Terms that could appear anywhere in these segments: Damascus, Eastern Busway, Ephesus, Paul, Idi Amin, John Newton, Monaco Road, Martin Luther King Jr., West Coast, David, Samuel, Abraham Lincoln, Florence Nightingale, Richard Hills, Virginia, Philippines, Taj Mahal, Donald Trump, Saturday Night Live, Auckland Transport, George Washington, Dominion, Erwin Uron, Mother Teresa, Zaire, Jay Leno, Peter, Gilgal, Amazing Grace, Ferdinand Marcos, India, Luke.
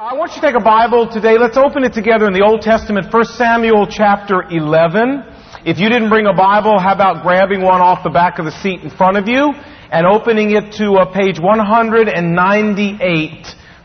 I want you to take a Bible today. Let's open it together in the Old Testament, 1 Samuel chapter 11. If you didn't bring a Bible, how about grabbing one off the back of the seat in front of you and opening it to page 198,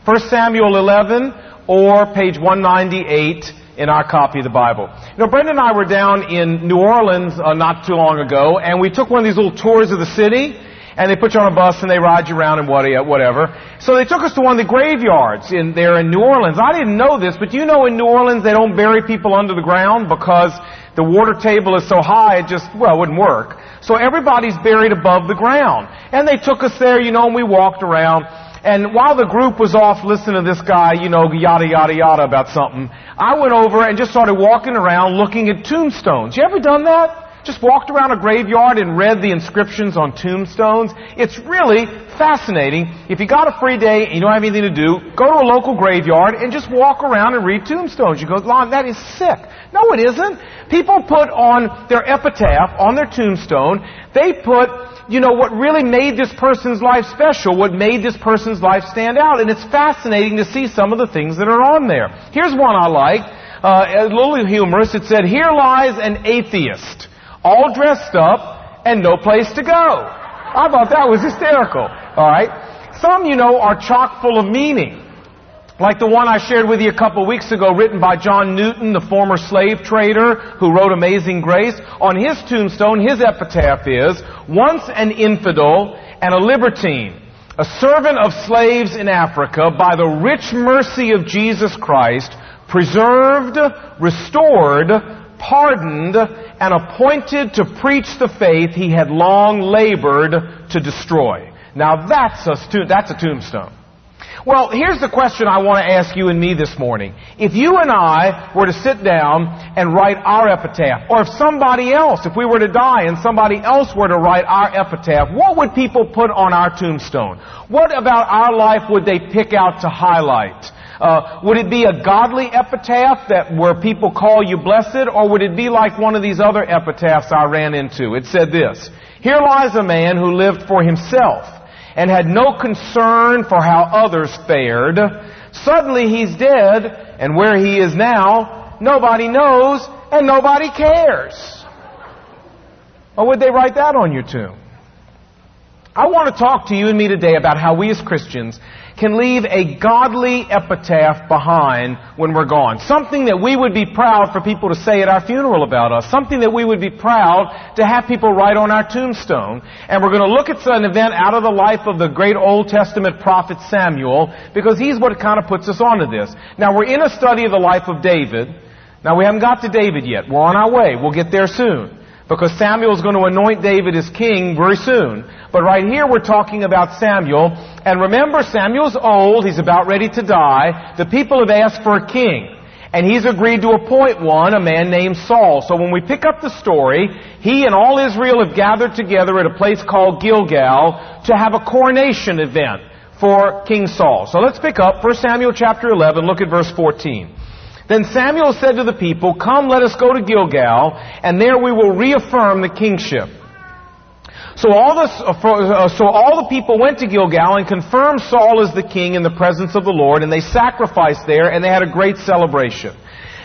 1 Samuel 11 or page 198 in our copy of the Bible. You know, Brenda and I were down in New Orleans not too long ago, and we took one of these little tours of the city. And they put you on a bus and they ride you around and whatever. So they took us to one of the graveyards in New Orleans. I didn't know this, but you know in New Orleans they don't bury people under the ground because the water table is so high it just, well, it wouldn't work. So everybody's buried above the ground. And they took us there, you know, and we walked around. And while the group was off listening to this guy, you know, yada, yada, yada about something, I went over and just started walking around looking at tombstones. You ever done that? Just walked around a graveyard and read the inscriptions on tombstones. It's really fascinating. If you got a free day and you don't have anything to do, go to a local graveyard and just walk around and read tombstones. You go, Lon, that is sick. No, it isn't. People put on their epitaph, on their tombstone, they put, you know, what really made this person's life special, what made this person's life stand out. And it's fascinating to see some of the things that are on there. Here's one I like, a little humorous. It said, "Here lies an atheist, all dressed up and no place to go." I thought that was hysterical. All right. Some, you know, are chock full of meaning. Like the one I shared with you a couple weeks ago, written by John Newton, the former slave trader who wrote Amazing Grace. On his tombstone, his epitaph is, "Once an infidel and a libertine, a servant of slaves in Africa, by the rich mercy of Jesus Christ, preserved, restored, pardoned, and appointed to preach the faith he had long labored to destroy." Now that's a tombstone. Well, here's the question I want to ask you and me this morning. If you and I were to sit down and write our epitaph, or if somebody else, if we were to die and somebody else were to write our epitaph, what would people put on our tombstone? What about our life would they pick out to highlight? Would it be a godly epitaph that where people call you blessed, or would it be like one of these other epitaphs I ran into? It said this, "Here lies a man who lived for himself and had no concern for how others fared. Suddenly he's dead, and where he is now, nobody knows and nobody cares." Or would they write that on your tomb? I want to talk to you and me today about how we as Christians can leave a godly epitaph behind when we're gone. Something that we would be proud for people to say at our funeral about us. Something that we would be proud to have people write on our tombstone. And we're going to look at an event out of the life of the great Old Testament prophet Samuel, because he's what kind of puts us onto this. Now, we're in a study of the life of David. Now, we haven't got to David yet. We're on our way. We'll get there soon, because Samuel's going to anoint David as king very soon. But right here we're talking about Samuel. And remember, Samuel's old. He's about ready to die. The people have asked for a king. And he's agreed to appoint one, a man named Saul. So when we pick up the story, he and all Israel have gathered together at a place called Gilgal to have a coronation event for King Saul. So let's pick up 1 Samuel chapter 11. Look at verse 14. "Then Samuel said to the people, 'Come, let us go to Gilgal, and there we will reaffirm the kingship.' So all the people went to Gilgal and confirmed Saul as the king in the presence of the Lord, and they sacrificed there, and they had a great celebration."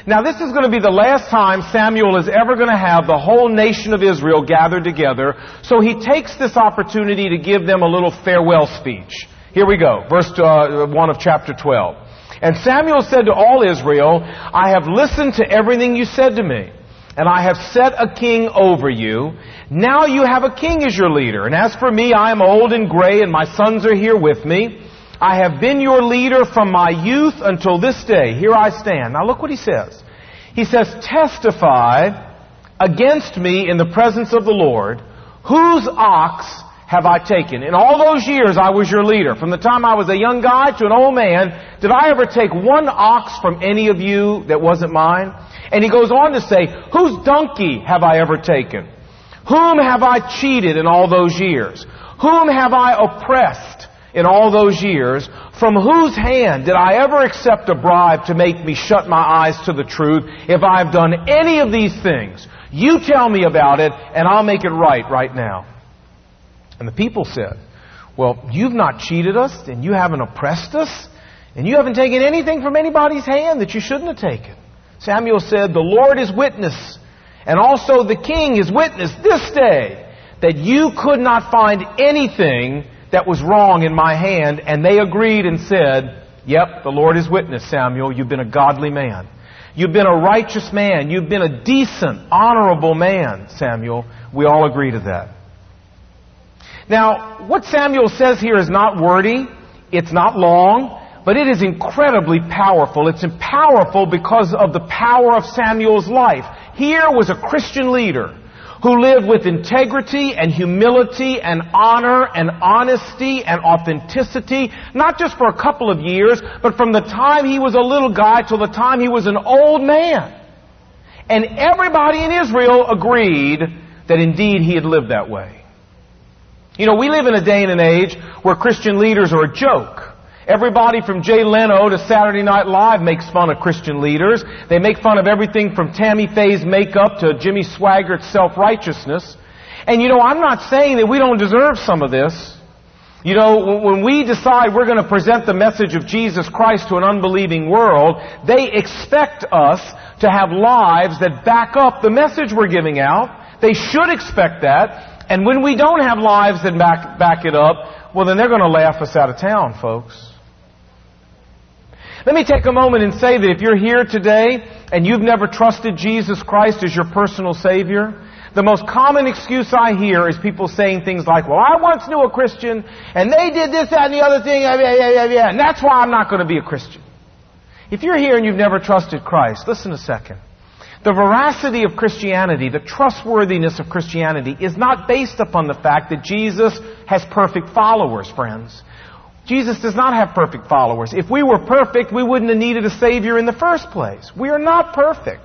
Now, this is going to be the last time Samuel is ever going to have the whole nation of Israel gathered together, so he takes this opportunity to give them a little farewell speech. Here we go, verse 1 of chapter 12. "And Samuel said to all Israel, 'I have listened to everything you said to me, and I have set a king over you. Now you have a king as your leader. And as for me, I am old and gray, and my sons are here with me. I have been your leader from my youth until this day. Here I stand.'" Now look what he says. He says, "Testify against me in the presence of the Lord, whose ox have I taken? In all those years I was your leader, from the time I was a young guy to an old man, did I ever take one ox from any of you that wasn't mine?" And he goes on to say, "Whose donkey have I ever taken? Whom have I cheated in all those years? Whom have I oppressed in all those years? From whose hand did I ever accept a bribe to make me shut my eyes to the truth? If I have done any of these things, you tell me about it, and I'll make it right now." And the people said, "Well, you've not cheated us, and you haven't oppressed us, And you haven't taken anything from anybody's hand that you shouldn't have taken. Samuel said, the Lord is witness, and also the king is witness this day, that you could not find anything that was wrong in my hand. And they agreed and said, yep, the Lord is witness, Samuel. You've been a godly man. You've been a righteous man. You've been a decent, honorable man, Samuel. We all agree to that. Now, what Samuel says here is not wordy. It's not long. But it is incredibly powerful. It's powerful because of the power of Samuel's life. Here was a Christian leader who lived with integrity and humility and honor and honesty and authenticity, not just for a couple of years, but from the time he was a little guy till the time he was an old man. And everybody in Israel agreed that indeed he had lived that way. You know, we live in a day and an age where Christian leaders are a joke. Everybody from Jay Leno to Saturday Night Live makes fun of Christian leaders. They make fun of everything from Tammy Faye's makeup to Jimmy Swaggart's self-righteousness. And you know, I'm not saying that we don't deserve some of this. You know, when we decide we're going to present the message of Jesus Christ to an unbelieving world, they expect us to have lives that back up the message we're giving out. They should expect that. And when we don't have lives that back it up, well, then they're going to laugh us out of town, folks. Let me take a moment and say that if you're here today and you've never trusted Jesus Christ as your personal Savior, the most common excuse I hear is people saying things like, well, I once knew a Christian, and they did this, that, and the other thing, and that's why I'm not going to be a Christian. If you're here and you've never trusted Christ, listen a second. The veracity of Christianity, the trustworthiness of Christianity, is not based upon the fact that Jesus has perfect followers, friends. Jesus does not have perfect followers. If we were perfect, we wouldn't have needed a Savior in the first place. We are not perfect.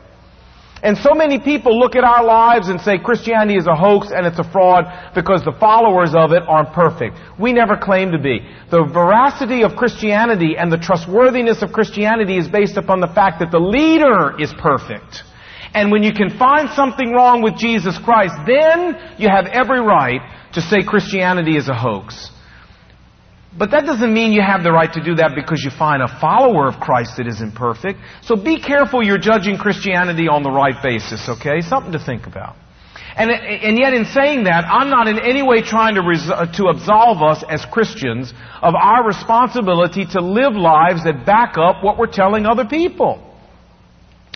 And so many people look at our lives and say Christianity is a hoax and it's a fraud because the followers of it aren't perfect. We never claim to be. The veracity of Christianity and the trustworthiness of Christianity is based upon the fact that the leader is perfect. And when you can find something wrong with Jesus Christ, then you have every right to say Christianity is a hoax. But that doesn't mean you have the right to do that because you find a follower of Christ that isn't perfect. So be careful you're judging Christianity on the right basis, okay? Something to think about. And yet in saying that, I'm not in any way trying to absolve us as Christians of our responsibility to live lives that back up what we're telling other people.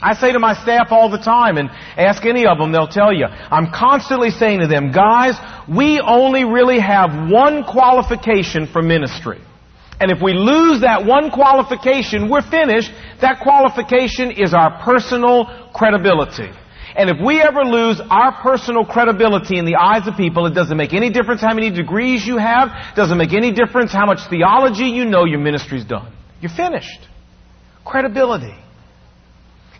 I say to my staff all the time, and ask any of them, they'll tell you, I'm constantly saying to them, guys, we only really have one qualification for ministry. And if we lose that one qualification, we're finished. That qualification is our personal credibility. And if we ever lose our personal credibility in the eyes of people, it doesn't make any difference how many degrees you have, doesn't make any difference how much theology you know, your ministry's done. You're finished. Credibility.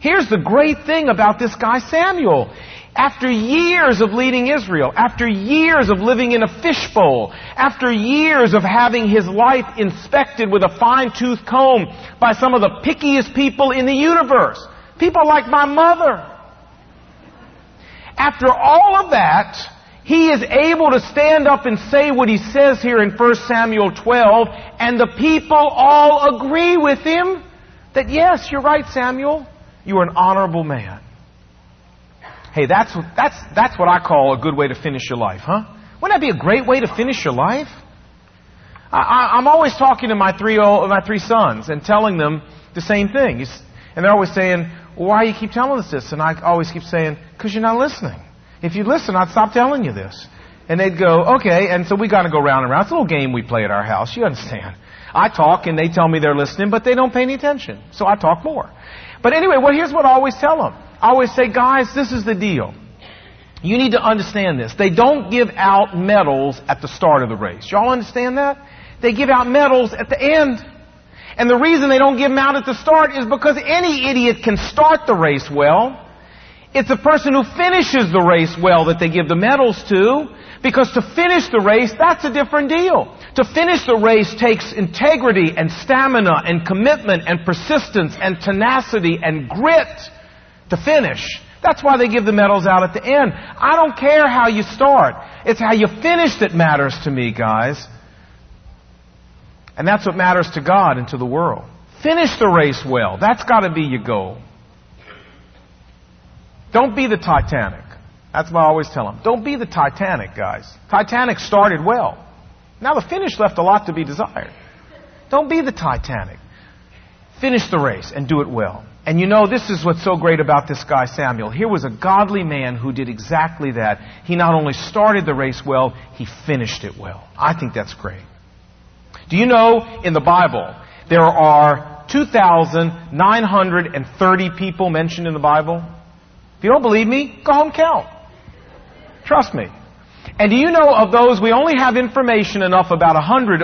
Here's the great thing about this guy Samuel. After years of leading Israel, after years of living in a fishbowl, after years of having his life inspected with a fine-tooth comb by some of the pickiest people in the universe, people like my mother. After all of that, he is able to stand up and say what he says here in 1 Samuel 12, and the people all agree with him that, yes, you're right, Samuel. You are an honorable man. Hey, that's what I call a good way to finish your life, huh? Wouldn't that be a great way to finish your life? I'm always talking to my three sons and telling them the same thing. And they're always saying, why do you keep telling us this? And I always keep saying, because you're not listening. If you listen, I'd stop telling you this. And they'd go, okay, and so we got to go round and round. It's a little game we play at our house, you understand. I talk and they tell me they're listening, but they don't pay any attention. So I talk more. But anyway, well, here's what I always tell them. I always say, guys, this is the deal. You need to understand this. They don't give out medals at the start of the race. Y'all understand that? They give out medals at the end. And the reason they don't give them out at the start is because any idiot can start the race well. It's the person who finishes the race well that they give the medals to, because to finish the race, that's a different deal. To finish the race takes integrity and stamina and commitment and persistence and tenacity and grit to finish. That's why they give the medals out at the end. I don't care how you start. It's how you finish that matters to me, guys. And that's what matters to God and to the world. Finish the race well. That's got to be your goal. Don't be the Titanic. That's what I always tell them. Don't be the Titanic, guys. Titanic started well. Now the finish left a lot to be desired. Don't be the Titanic. Finish the race and do it well. And you know, this is what's so great about this guy, Samuel. Here was a godly man who did exactly that. He not only started the race well, he finished it well. I think that's great. Do you know, in the Bible, there are 2,930 people mentioned in the Bible? If you don't believe me, go home count. Trust me. And do you know of those, we only have information enough, about 100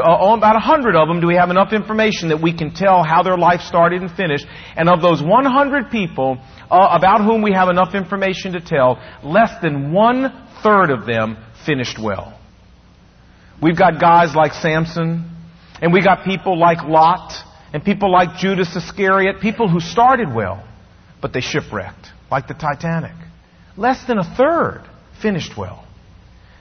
of them do we have enough information that we can tell how their life started and finished. And of those 100 people about whom we have enough information to tell, less than 1/3 of them finished well. We've got guys like Samson, and we got people like Lot, and people like Judas Iscariot, people who started well, but they shipwrecked, like the Titanic. Less than 1/3 finished well.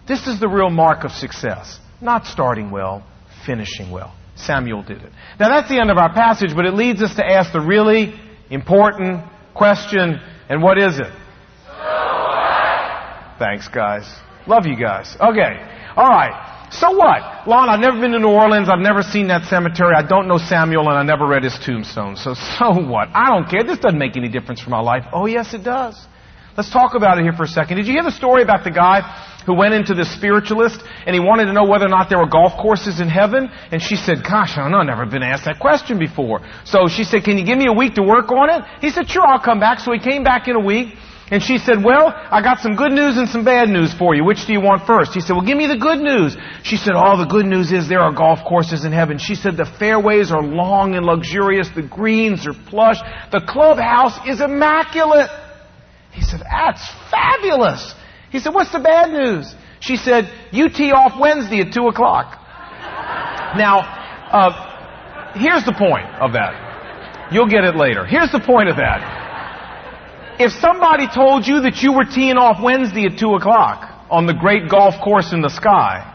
This is the real mark of success. Not starting well, finishing well. Samuel did it. Now that's the end of our passage, but it leads us to ask the really important question, and what is it? So what? Thanks, guys. Love you guys. Okay. All right. So what? Lon, I've never been to New Orleans. I've never seen that cemetery. I don't know Samuel, and I never read his tombstone. So what? I don't care. This doesn't make any difference for my life. Oh, yes, it does. Let's talk about it here for a second. Did you hear the story about the guy who went into this spiritualist, and he wanted to know whether or not there were golf courses in heaven? And she said, gosh, I don't know, I've never been asked that question before. So she said, can you give me a week to work on it? He said, sure, I'll come back. So he came back in a week, and she said, well, I got some good news and some bad news for you. Which do you want first? He said, well, give me the good news. She said, oh, the good news is there are golf courses in heaven. She said, the fairways are long and luxurious. The greens are plush. The clubhouse is immaculate. He said, that's fabulous. He said, what's the bad news? She said, you tee off Wednesday at 2 o'clock. Now, here's the point of that. You'll get it later. Here's the point of that. If somebody told you that you were teeing off Wednesday at 2 o'clock on the great golf course in the sky,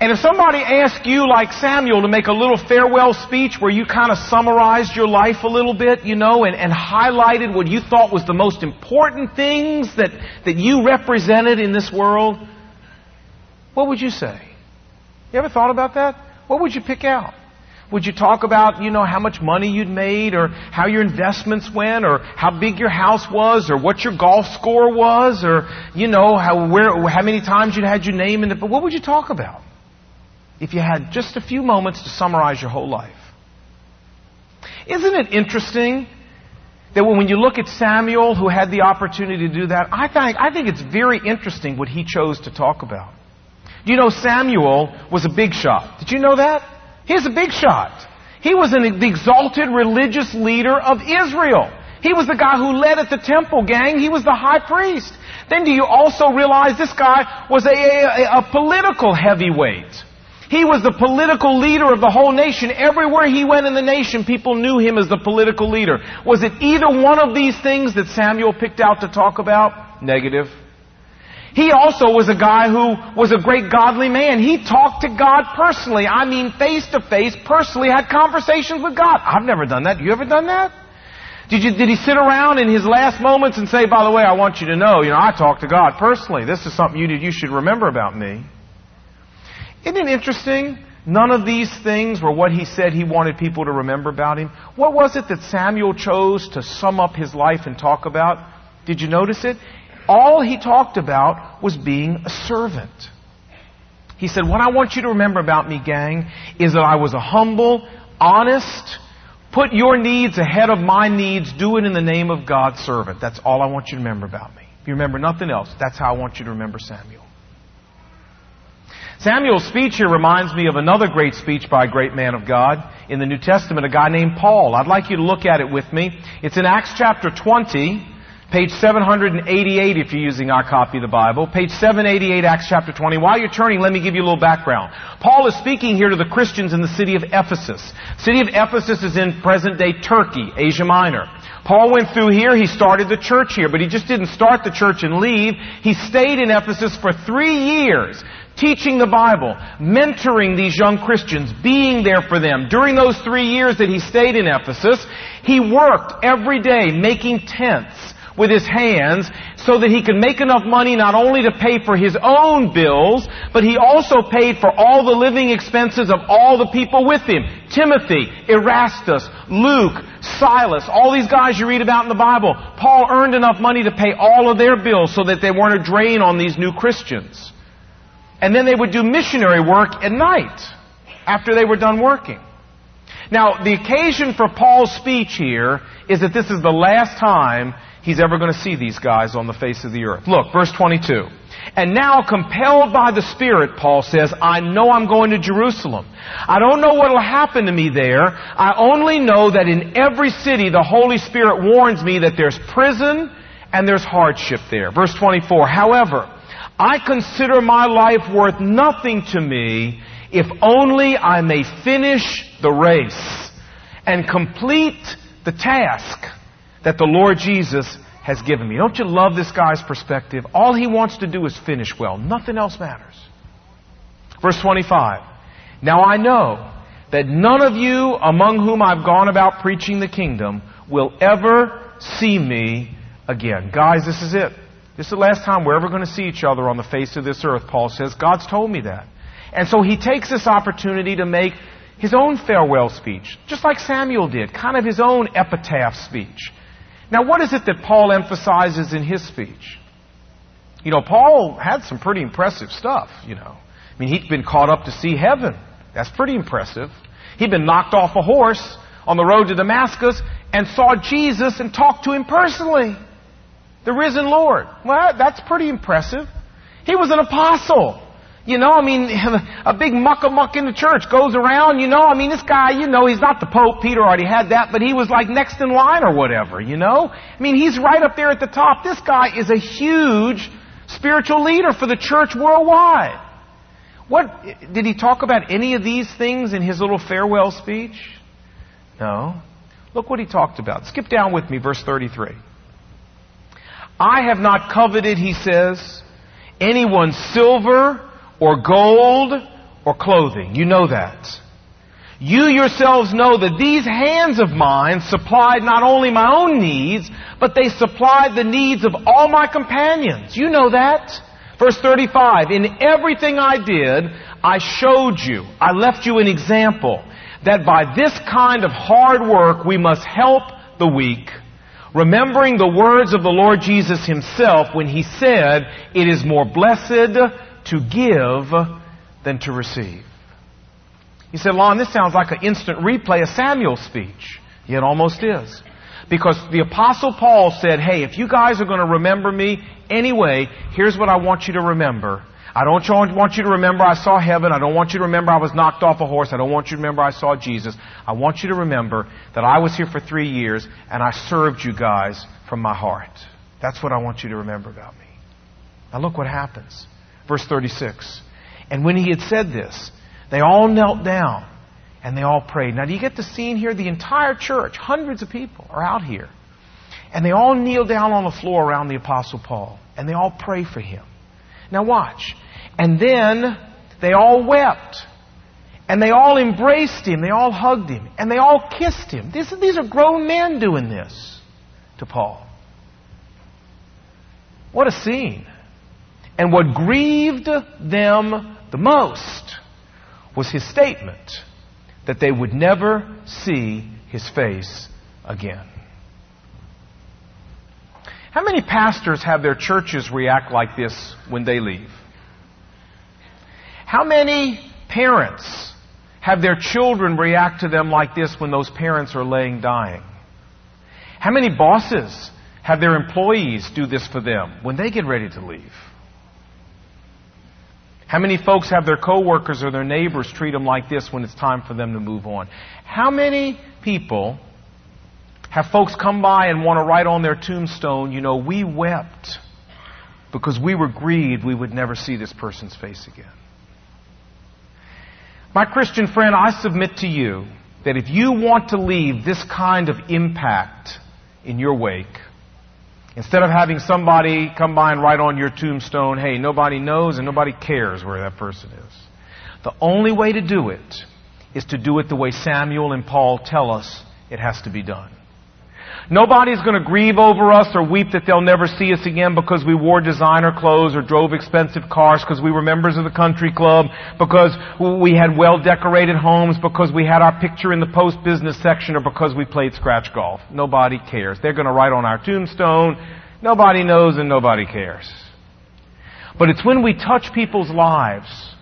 and if somebody asked you, like Samuel, to make a little farewell speech where you kind of summarized your life a little bit, you know, and highlighted what you thought was the most important things that you represented in this world, what would you say? You ever thought about that? What would you pick out? Would you talk about, you know, how much money you'd made, or how your investments went, or how big your house was, or what your golf score was, or, you know, how many times you'd had your name in it? But what would you talk about if you had just a few moments to summarize your whole life? Isn't it interesting that when you look at Samuel, who had the opportunity to do that, I think it's very interesting what he chose to talk about. You know, Samuel was a big shot. Did you know that? He was a big shot. He was the exalted religious leader of Israel. He was the guy who led at the temple, gang. He was the high priest. Then do you also realize this guy was a political heavyweight? He was the political leader of the whole nation. Everywhere he went in the nation, people knew him as the political leader. Was it either one of these things that Samuel picked out to talk about? Negative. He also was a guy who was a great godly man. He talked to God personally. I mean, face to face, personally had conversations with God. I've never done that. You ever done that? Did he sit around in his last moments and say, by the way, I want you to know, you know, I talked to God personally. This is something you did. You should remember about me. Isn't it interesting? None of these things were what he said he wanted people to remember about him. What was it that Samuel chose to sum up his life and talk about? Did you notice it? All he talked about was being a servant. He said, what I want you to remember about me, gang, is that I was a humble, honest, put your needs ahead of my needs, do it in the name of God servant. That's all I want you to remember about me. If you remember nothing else, that's how I want you to remember Samuel. Samuel's speech here reminds me of another great speech by a great man of God in the New Testament, a guy named Paul. I'd like you to look at it with me. It's in Acts chapter 20, page 788 if you're using our copy of the Bible. Page 788, Acts chapter 20. While you're turning, let me give you a little background. Paul is speaking here to the Christians in the city of Ephesus. The city of Ephesus is in present-day Turkey, Asia Minor. Paul went through here. He started the church here, but he just didn't start the church and leave. He stayed in Ephesus for 3 years, teaching the Bible, mentoring these young Christians, being there for them. During those 3 years that he stayed in Ephesus, he worked every day making tents with his hands so that he could make enough money not only to pay for his own bills, but he also paid for all the living expenses of all the people with him. Timothy, Erastus, Luke, Silas, all these guys you read about in the Bible. Paul earned enough money to pay all of their bills so that they weren't a drain on these new Christians. And then they would do missionary work at night after they were done working. Now, the occasion for Paul's speech here is that this is the last time he's ever going to see these guys on the face of the earth. Look, verse 22. And now, compelled by the Spirit, Paul says, I know I'm going to Jerusalem. I don't know what will happen to me there. I only know that in every city the Holy Spirit warns me that there's prison and there's hardship there. Verse 24. However, I consider my life worth nothing to me if only I may finish the race and complete the task that the Lord Jesus has given me. Don't you love this guy's perspective? All he wants to do is finish well. Nothing else matters. Verse 25. Now I know that none of you among whom I've gone about preaching the kingdom will ever see me again. Guys, this is it. This is the last time we're ever going to see each other on the face of this earth, Paul says. God's told me that. And so he takes this opportunity to make his own farewell speech, just like Samuel did, kind of his own epitaph speech. Now, what is it that Paul emphasizes in his speech? You know, Paul had some pretty impressive stuff, you know. I mean, he'd been caught up to see heaven. That's pretty impressive. He'd been knocked off a horse on the road to Damascus and saw Jesus and talked to him personally, the risen Lord. Well, that's pretty impressive. He was an apostle. You know, I mean, a big muck-a-muck in the church goes around, you know. I mean, this guy, you know, he's not the Pope. Peter already had that, but he was like next in line or whatever, you know. I mean, he's right up there at the top. This guy is a huge spiritual leader for the church worldwide. What, did he talk about any of these things in his little farewell speech? No. Look what he talked about. Skip down with me, verse 33. I have not coveted, he says, anyone's silver or gold, or clothing. You know that. You yourselves know that these hands of mine supplied not only my own needs, but they supplied the needs of all my companions. You know that. Verse 35, in everything I did, I showed you, I left you an example, that by this kind of hard work we must help the weak, remembering the words of the Lord Jesus himself when he said, it is more blessed to give than to receive. You said, Lon, this sounds like an instant replay of Samuel's speech. Yeah, it almost is. Because the Apostle Paul said, hey, if you guys are going to remember me anyway, here's what I want you to remember. I don't want you to remember I saw heaven. I don't want you to remember I was knocked off a horse. I don't want you to remember I saw Jesus. I want you to remember that I was here for 3 years and I served you guys from my heart. That's what I want you to remember about me. Now look what happens. Verse 36, and when he had said this, they all knelt down and they all prayed. Now, do you get the scene here? The entire church, hundreds of people are out here. And they all kneel down on the floor around the Apostle Paul. And they all pray for him. Now, watch. And then they all wept. And they all embraced him. They all hugged him. And they all kissed him. These are grown men doing this to Paul. What a scene. And what grieved them the most was his statement that they would never see his face again. How many pastors have their churches react like this when they leave? How many parents have their children react to them like this when those parents are laying dying? How many bosses have their employees do this for them when they get ready to leave? How many folks have their coworkers or their neighbors treat them like this when it's time for them to move on? How many people have folks come by and want to write on their tombstone, you know, we wept because we were grieved we would never see this person's face again? My Christian friend, I submit to you that if you want to leave this kind of impact in your wake. Instead of having somebody come by and write on your tombstone, hey, nobody knows and nobody cares where that person is. The only way to do it is to do it the way Samuel and Paul tell us it has to be done. Nobody's going to grieve over us or weep that they'll never see us again because we wore designer clothes or drove expensive cars, because we were members of the country club, because we had well-decorated homes, because we had our picture in the post-business section, or because we played scratch golf. Nobody cares. They're going to write on our tombstone, nobody knows and nobody cares. But it's when we touch people's lives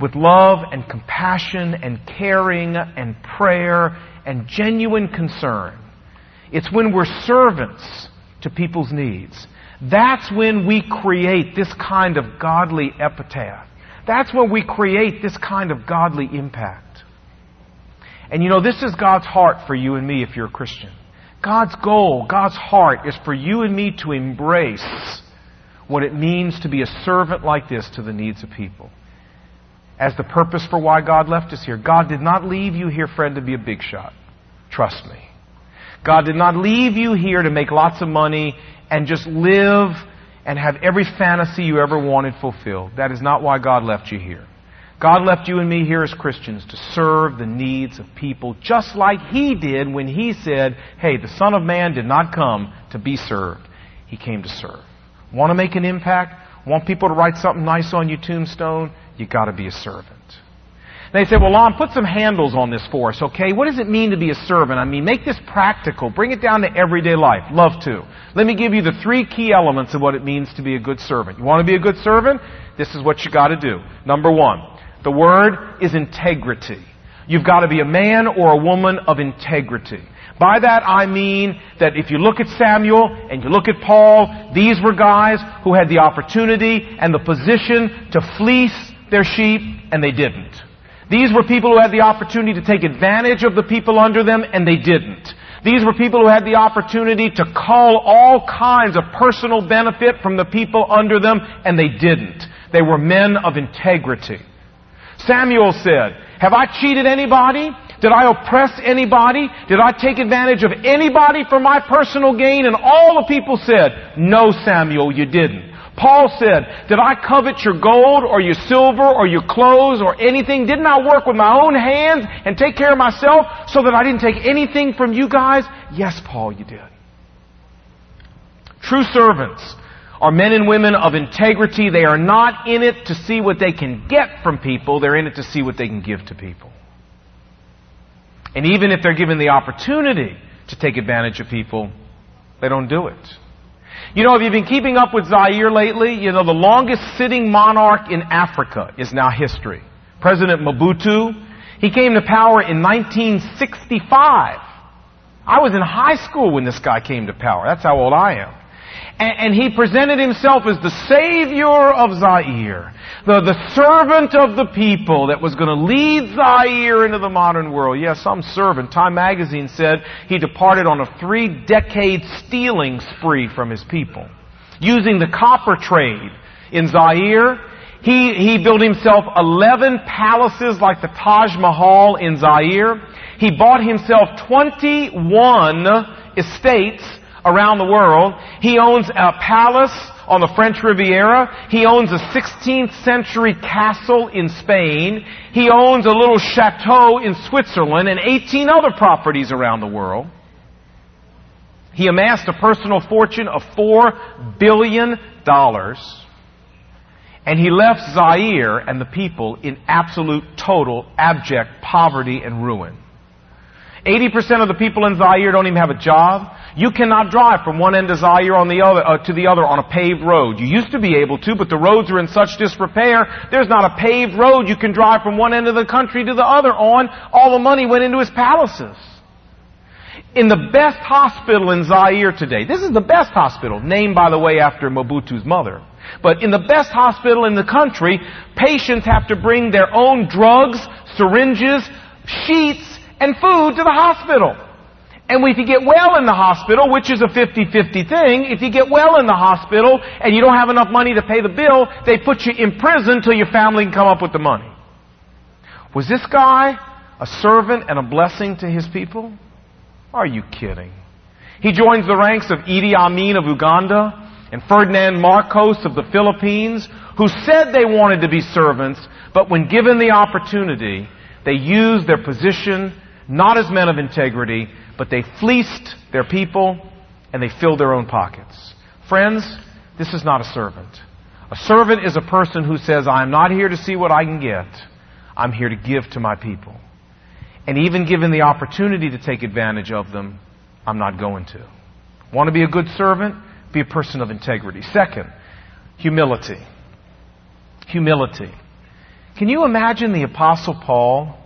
with love and compassion and caring and prayer and genuine concern, it's when we're servants to people's needs, that's when we create this kind of godly epitaph. That's when we create this kind of godly impact. And you know, this is God's heart for you and me if you're a Christian. God's goal, God's heart is for you and me to embrace what it means to be a servant like this to the needs of people. As the purpose for why God left us here. God did not leave you here, friend, to be a big shot. Trust me. God did not leave you here to make lots of money and just live and have every fantasy you ever wanted fulfilled. That is not why God left you here. God left you and me here as Christians to serve the needs of people, just like He did when He said, hey, the Son of Man did not come to be served. He came to serve. Want to make an impact? Want people to write something nice on your tombstone? You've got to be a servant. They say, well, Lon, put some handles on this for us, okay? What does it mean to be a servant? I mean, make this practical. Bring it down to everyday life. Love to. Let me give you the three key elements of what it means to be a good servant. You want to be a good servant? This is what you got to do. Number one, the word is integrity. You've got to be a man or a woman of integrity. By that I mean that if you look at Samuel and you look at Paul, these were guys who had the opportunity and the position to fleece their sheep, and they didn't. These were people who had the opportunity to take advantage of the people under them, and they didn't. These were people who had the opportunity to cull all kinds of personal benefit from the people under them, and they didn't. They were men of integrity. Samuel said, have I cheated anybody? Did I oppress anybody? Did I take advantage of anybody for my personal gain? And all the people said, no, Samuel, you didn't. Paul said, did I covet your gold or your silver or your clothes or anything? Didn't I work with my own hands and take care of myself so that I didn't take anything from you guys? Yes, Paul, you did. True servants are men and women of integrity. They are not in it to see what they can get from people. They're in it to see what they can give to people. And even if they're given the opportunity to take advantage of people, they don't do it. You know, if you've been keeping up with Zaire lately, you know, the longest sitting monarch in Africa is now history. President Mobutu, he came to power in 1965. I was in high school when this guy came to power. That's how old I am. And he presented himself as the savior of Zaire, the servant of the people that was going to lead Zaire into the modern world. Yes, some servant. Time magazine said he departed on a 3-decade stealing spree from his people. Using the copper trade in Zaire, he built himself 11 palaces like the Taj Mahal in Zaire. He bought himself 21 estates around the world. He owns a palace on the French Riviera. He owns a 16th century castle in Spain. He owns a little chateau in Switzerland and 18 other properties around the world. He amassed a personal fortune of $4 billion. And he left Zaire and the people in absolute, total, abject poverty and ruin. 80% of the people in Zaire don't even have a job. You cannot drive from one end of Zaire on the other, to the other on a paved road. You used to be able to, but the roads are in such disrepair, there's not a paved road you can drive from one end of the country to the other on. All the money went into his palaces. In the best hospital in Zaire today, this is the best hospital, named, by the way, after Mobutu's mother. But in the best hospital in the country, patients have to bring their own drugs, syringes, sheets, and food to the hospital. And if you get well in the hospital, which is a 50-50 thing, if you get well in the hospital and you don't have enough money to pay the bill, they put you in prison till your family can come up with the money. Was this guy a servant and a blessing to his people? Are you kidding? He joins the ranks of Idi Amin of Uganda and Ferdinand Marcos of the Philippines, who said they wanted to be servants, but when given the opportunity, they used their position not as men of integrity, but they fleeced their people and they filled their own pockets. Friends, this is not a servant. A servant is a person who says, I'm not here to see what I can get. I'm here to give to my people. And even given the opportunity to take advantage of them, I'm not going to. Want to be a good servant? Be a person of integrity. Second, humility. Humility. Can you imagine the Apostle Paul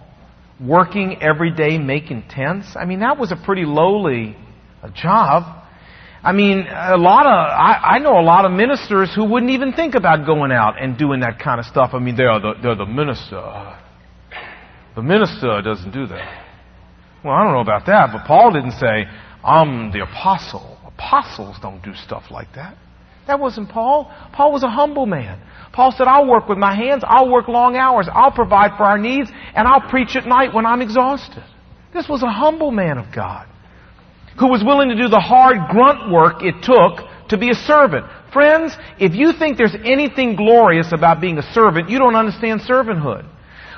working every day making tents? I mean, that was a pretty lowly job. I mean, I know a lot of ministers who wouldn't even think about going out and doing that kind of stuff. I mean, they're the minister. The minister doesn't do that. Well, I don't know about that, but Paul didn't say, I'm the apostle. Apostles don't do stuff like that. That wasn't Paul. Paul was a humble man. Paul said, I'll work with my hands. I'll work long hours. I'll provide for our needs, and I'll preach at night when I'm exhausted. This was a humble man of God who was willing to do the hard grunt work it took to be a servant. Friends, if you think there's anything glorious about being a servant, you don't understand servanthood.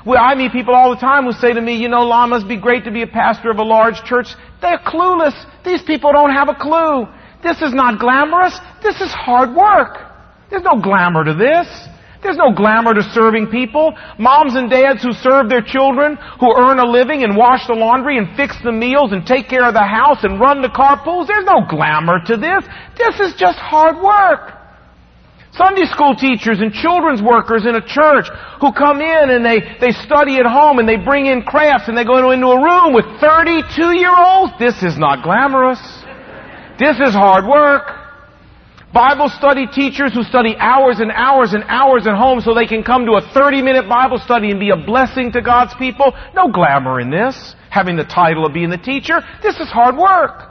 Well, I meet people all the time who say to me, you know, Lon, must be great to be a pastor of a large church. They're clueless. These people don't have a clue. This is not glamorous. This is hard work. There's no glamour to this. There's no glamour to serving people. Moms and dads who serve their children, who earn a living and wash the laundry and fix the meals and take care of the house and run the car pools. There's no glamour to this. This is just hard work. Sunday school teachers and children's workers in a church who come in and they study at home and they bring in crafts and they go into a room with 32-year-olds. This is not glamorous. This is hard work. Bible study teachers who study hours and hours and hours at home so they can come to a 30-minute Bible study and be a blessing to God's people. No glamour in this, having the title of being the teacher. This is hard work.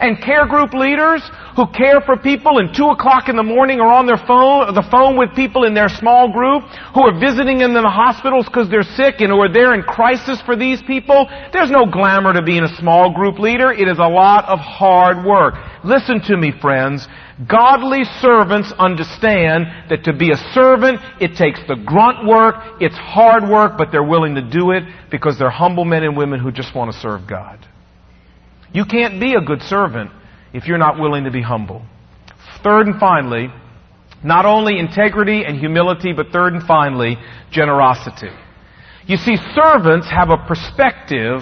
And care group leaders who care for people and 2 o'clock in the morning are on their phone, with people in their small group who are visiting them in the hospitals because they're sick and who are there in crisis for these people. There's no glamour to being a small group leader. It is a lot of hard work. Listen to me, friends. Godly servants understand that to be a servant, it takes the grunt work, it's hard work, but they're willing to do it because they're humble men and women who just want to serve God. You can't be a good servant if you're not willing to be humble. Third and finally, not only integrity and humility, but third and finally, generosity. You see, servants have a perspective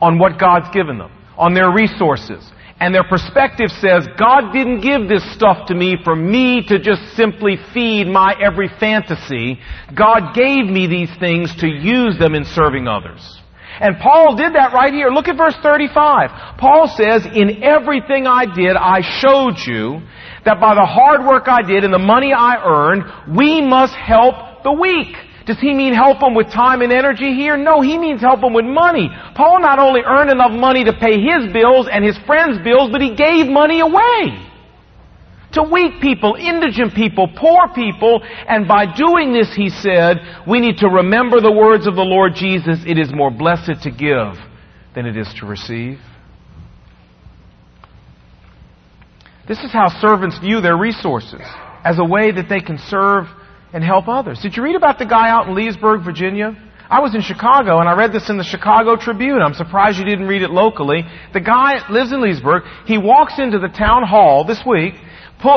on what God's given them, on their resources. And their perspective says, God didn't give this stuff to me for me to just simply feed my every fantasy. God gave me these things to use them in serving others. And Paul did that right here. Look at verse 35. Paul says, in everything I did, I showed you that by the hard work I did and the money I earned, we must help the weak. Does he mean help them with time and energy here? No, he means help them with money. Paul not only earned enough money to pay his bills and his friends' bills, but he gave money away to weak people, indigent people, poor people. And by doing this, he said, we need to remember the words of the Lord Jesus, it is more blessed to give than it is to receive. This is how servants view their resources, as a way that they can serve and help others. Did you read about the guy out in Leesburg, Virginia? I was in Chicago, and I read this in the Chicago Tribune. I'm surprised you didn't read it locally. The guy lives in Leesburg. He walks into the town hall this week.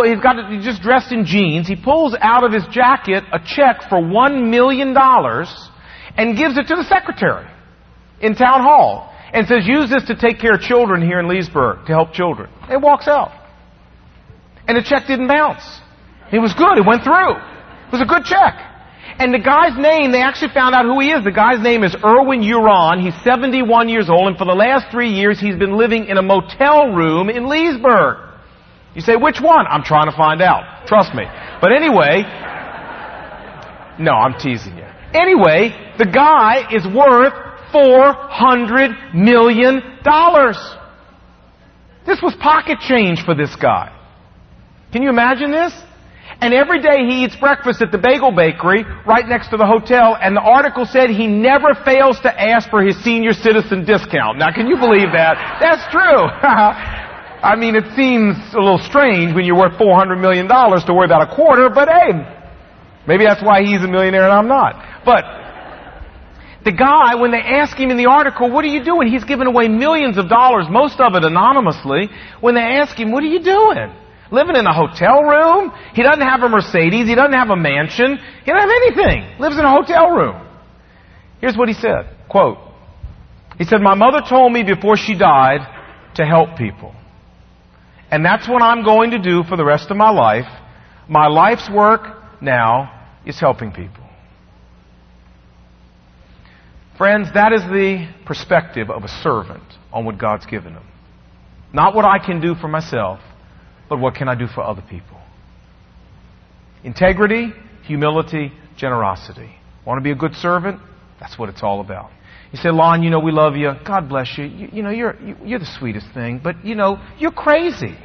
He's just dressed in jeans. He pulls out of his jacket a check for $1 million and gives it to the secretary in town hall and says, use this to take care of children here in Leesburg, to help children. And walks out. And the check didn't bounce. It was good. It went through. It was a good check. And the guy's name, they actually found out who he is. The guy's name is Erwin Uron. He's 71 years old, and for the last 3 years, he's been living in a motel room in Leesburg. You say, which one? I'm trying to find out. Trust me. But anyway, no, I'm teasing you. Anyway, the guy is worth $400 million. This was pocket change for this guy. Can you imagine this? And every day he eats breakfast at the bagel bakery right next to the hotel, and the article said he never fails to ask for his senior citizen discount. Now, can you believe that? That's true. I mean, it seems a little strange when you're worth $400 million to worry about a quarter, but hey, maybe that's why he's a millionaire and I'm not. But the guy, when they ask him in the article, what are you doing? He's giving away millions of dollars, most of it anonymously. When they ask him, what are you doing? Living in a hotel room? He doesn't have a Mercedes. He doesn't have a mansion. He doesn't have anything. Lives in a hotel room. Here's what he said, quote, he said, my mother told me before she died to help people. And that's what I'm going to do for the rest of my life. My life's work now is helping people. Friends, that is the perspective of a servant on what God's given him. Not what I can do for myself, but what can I do for other people? Integrity, humility, generosity. Want to be a good servant? That's what it's all about. You say, Lon, you know, we love you. God bless you. You're the sweetest thing, but, you know, you're crazy.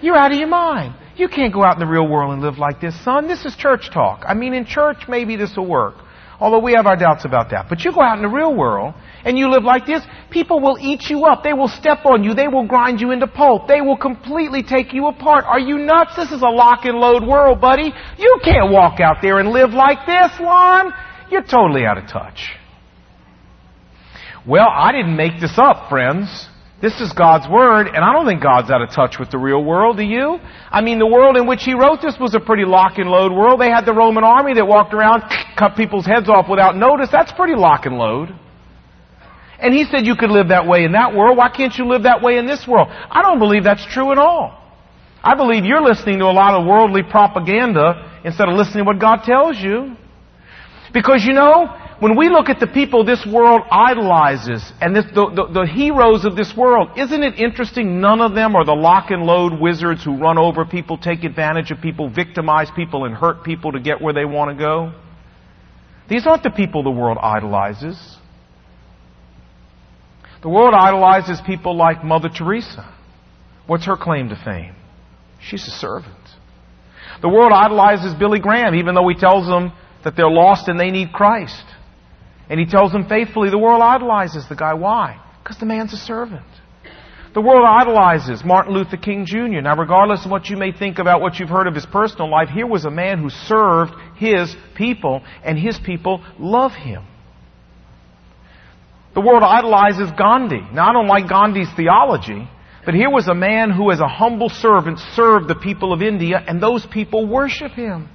You're out of your mind. You can't go out in the real world and live like this, son. This is church talk. I mean, in church, maybe this will work. Although we have our doubts about that. But you go out in the real world and you live like this, people will eat you up. They will step on you. They will grind you into pulp. They will completely take you apart. Are you nuts? This is a lock and load world, buddy. You can't walk out there and live like this, Lon. You're totally out of touch. Well, I didn't make this up, friends. This is God's Word, and I don't think God's out of touch with the real world, do you? I mean, the world in which He wrote this was a pretty lock and load world. They had the Roman army that walked around, cut people's heads off without notice. That's pretty lock and load. And He said you could live that way in that world. Why can't you live that way in this world? I don't believe that's true at all. I believe you're listening to a lot of worldly propaganda instead of listening to what God tells you. Because, you know, when we look at the people this world idolizes and the heroes of this world, isn't it interesting none of them are the lock and load wizards who run over people, take advantage of people, victimize people, and hurt people to get where they want to go? These aren't the people the world idolizes. The world idolizes people like Mother Teresa. What's her claim to fame? She's a servant. The world idolizes Billy Graham, even though he tells them that they're lost and they need Christ. And he tells them faithfully, the world idolizes the guy. Why? Because the man's a servant. The world idolizes Martin Luther King Jr. Now, regardless of what you may think about what you've heard of his personal life, here was a man who served his people, and his people love him. The world idolizes Gandhi. Now, I don't like Gandhi's theology, but here was a man who, as a humble servant, served the people of India, and those people worship him.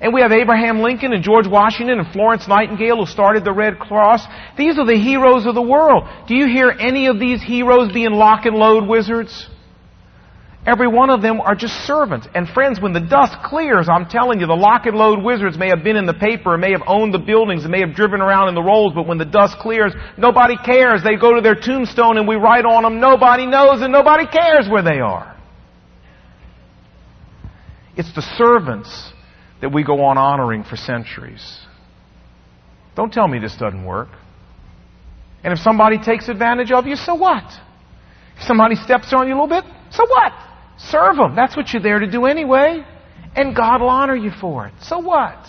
And we have Abraham Lincoln and George Washington and Florence Nightingale who started the Red Cross. These are the heroes of the world. Do you hear any of these heroes being lock and load wizards? Every one of them are just servants. And friends, when the dust clears, I'm telling you, the lock and load wizards may have been in the paper, may have owned the buildings, may have driven around in the rolls, but when the dust clears, nobody cares. They go to their tombstone and we write on them, nobody knows and nobody cares where they are. It's the servants that we go on honoring for centuries. Don't tell me this doesn't work. And if somebody takes advantage of you, so what? If somebody steps on you a little bit, so what? Serve them. That's what you're there to do anyway. And God will honor you for it. So what?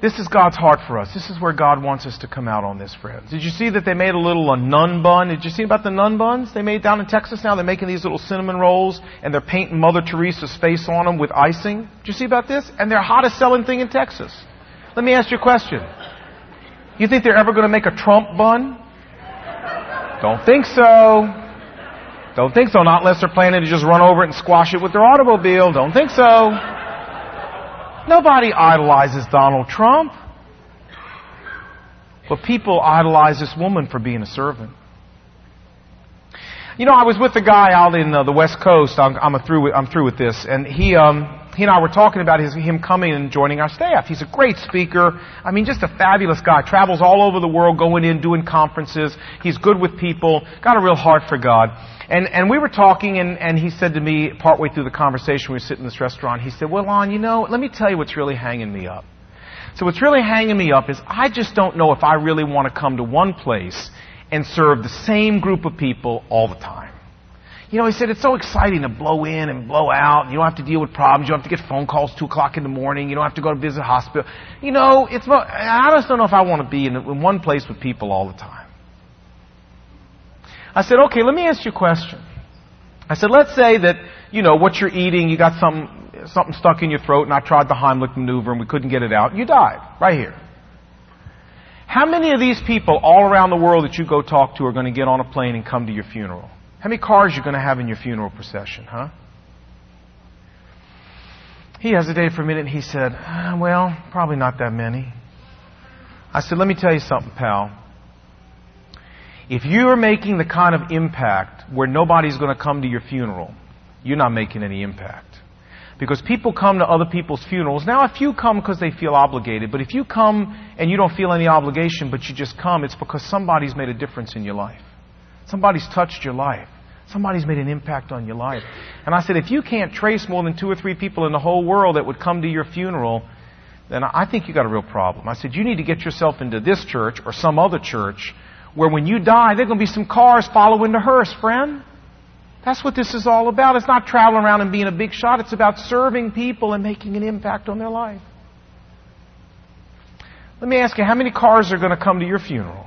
This is God's heart for us. This is where God wants us to come out on this, friends. Did you see that they made a little nun bun? Did you see about the nun buns they made down in Texas now? They're making these little cinnamon rolls, and they're painting Mother Teresa's face on them with icing. Did you see about this? And they're hottest selling thing in Texas. Let me ask you a question. You think they're ever going to make a Trump bun? Don't think so. Don't think so. Not unless they're planning to just run over it and squash it with their automobile. Don't think so. Nobody idolizes Donald Trump. But people idolize this woman for being a servant. You know, I was with a guy out in the West Coast. I'm through with this. And he and I were talking about him coming and joining our staff. He's a great speaker. I mean, just a fabulous guy. Travels all over the world, going in, doing conferences. He's good with people. Got a real heart for God. And we were talking, and he said to me partway through the conversation, we were sitting in this restaurant, he said, well, Lon, you know, let me tell you what's really hanging me up. So what's really hanging me up is I just don't know if I really want to come to one place and serve the same group of people all the time. You know, he said, it's so exciting to blow in and blow out. You don't have to deal with problems. You don't have to get phone calls 2 o'clock in the morning. You don't have to go to visit a hospital. You know, I just don't know if I want to be in one place with people all the time. I said, okay, let me ask you a question. I said, let's say that, you know, what you're eating, you got something stuck in your throat, and I tried the Heimlich maneuver, and we couldn't get it out. You died right here. How many of these people all around the world that you go talk to are going to get on a plane and come to your funeral? How many cars are you going to have in your funeral procession, huh? He hesitated for a minute, and he said, well, probably not that many. I said, let me tell you something, pal. If you're making the kind of impact where nobody's going to come to your funeral, you're not making any impact. Because people come to other people's funerals. Now, if you come because they feel obligated, but if you come and you don't feel any obligation, but you just come, it's because somebody's made a difference in your life. Somebody's touched your life. Somebody's made an impact on your life. And I said, if you can't trace more than 2 or 3 people in the whole world that would come to your funeral, then I think you got a real problem. I said, you need to get yourself into this church or some other church where when you die, there are going to be some cars following the hearse, friend. That's what this is all about. It's not traveling around and being a big shot. It's about serving people and making an impact on their life. Let me ask you, how many cars are going to come to your funeral?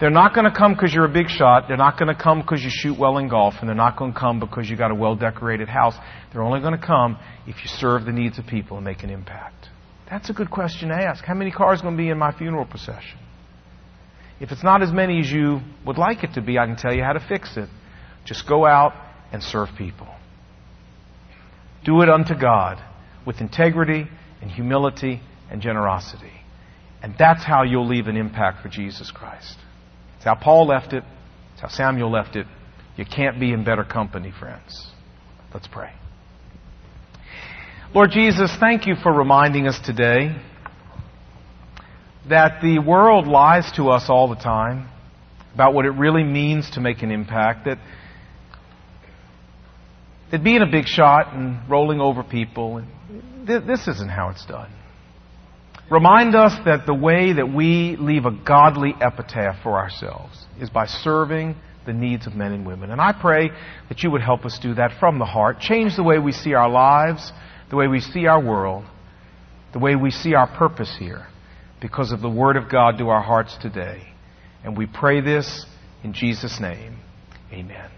They're not going to come because you're a big shot. They're not going to come because you shoot well in golf. And they're not going to come because you got a well-decorated house. They're only going to come if you serve the needs of people and make an impact. That's a good question to ask. How many cars are going to be in my funeral procession? If it's not as many as you would like it to be, I can tell you how to fix it. Just go out and serve people. Do it unto God with integrity and humility and generosity. And that's how you'll leave an impact for Jesus Christ. It's how Paul left it. It's how Samuel left it. You can't be in better company, friends. Let's pray. Lord Jesus, thank you for reminding us today that the world lies to us all the time about what it really means to make an impact, that being a big shot and rolling over people, this isn't how it's done. Remind us that the way that we leave a godly epitaph for ourselves is by serving the needs of men and women. And I pray that you would help us do that from the heart. Change the way we see our lives, the way we see our world, the way we see our purpose here, because of the Word of God to our hearts today. And we pray this in Jesus' name. Amen.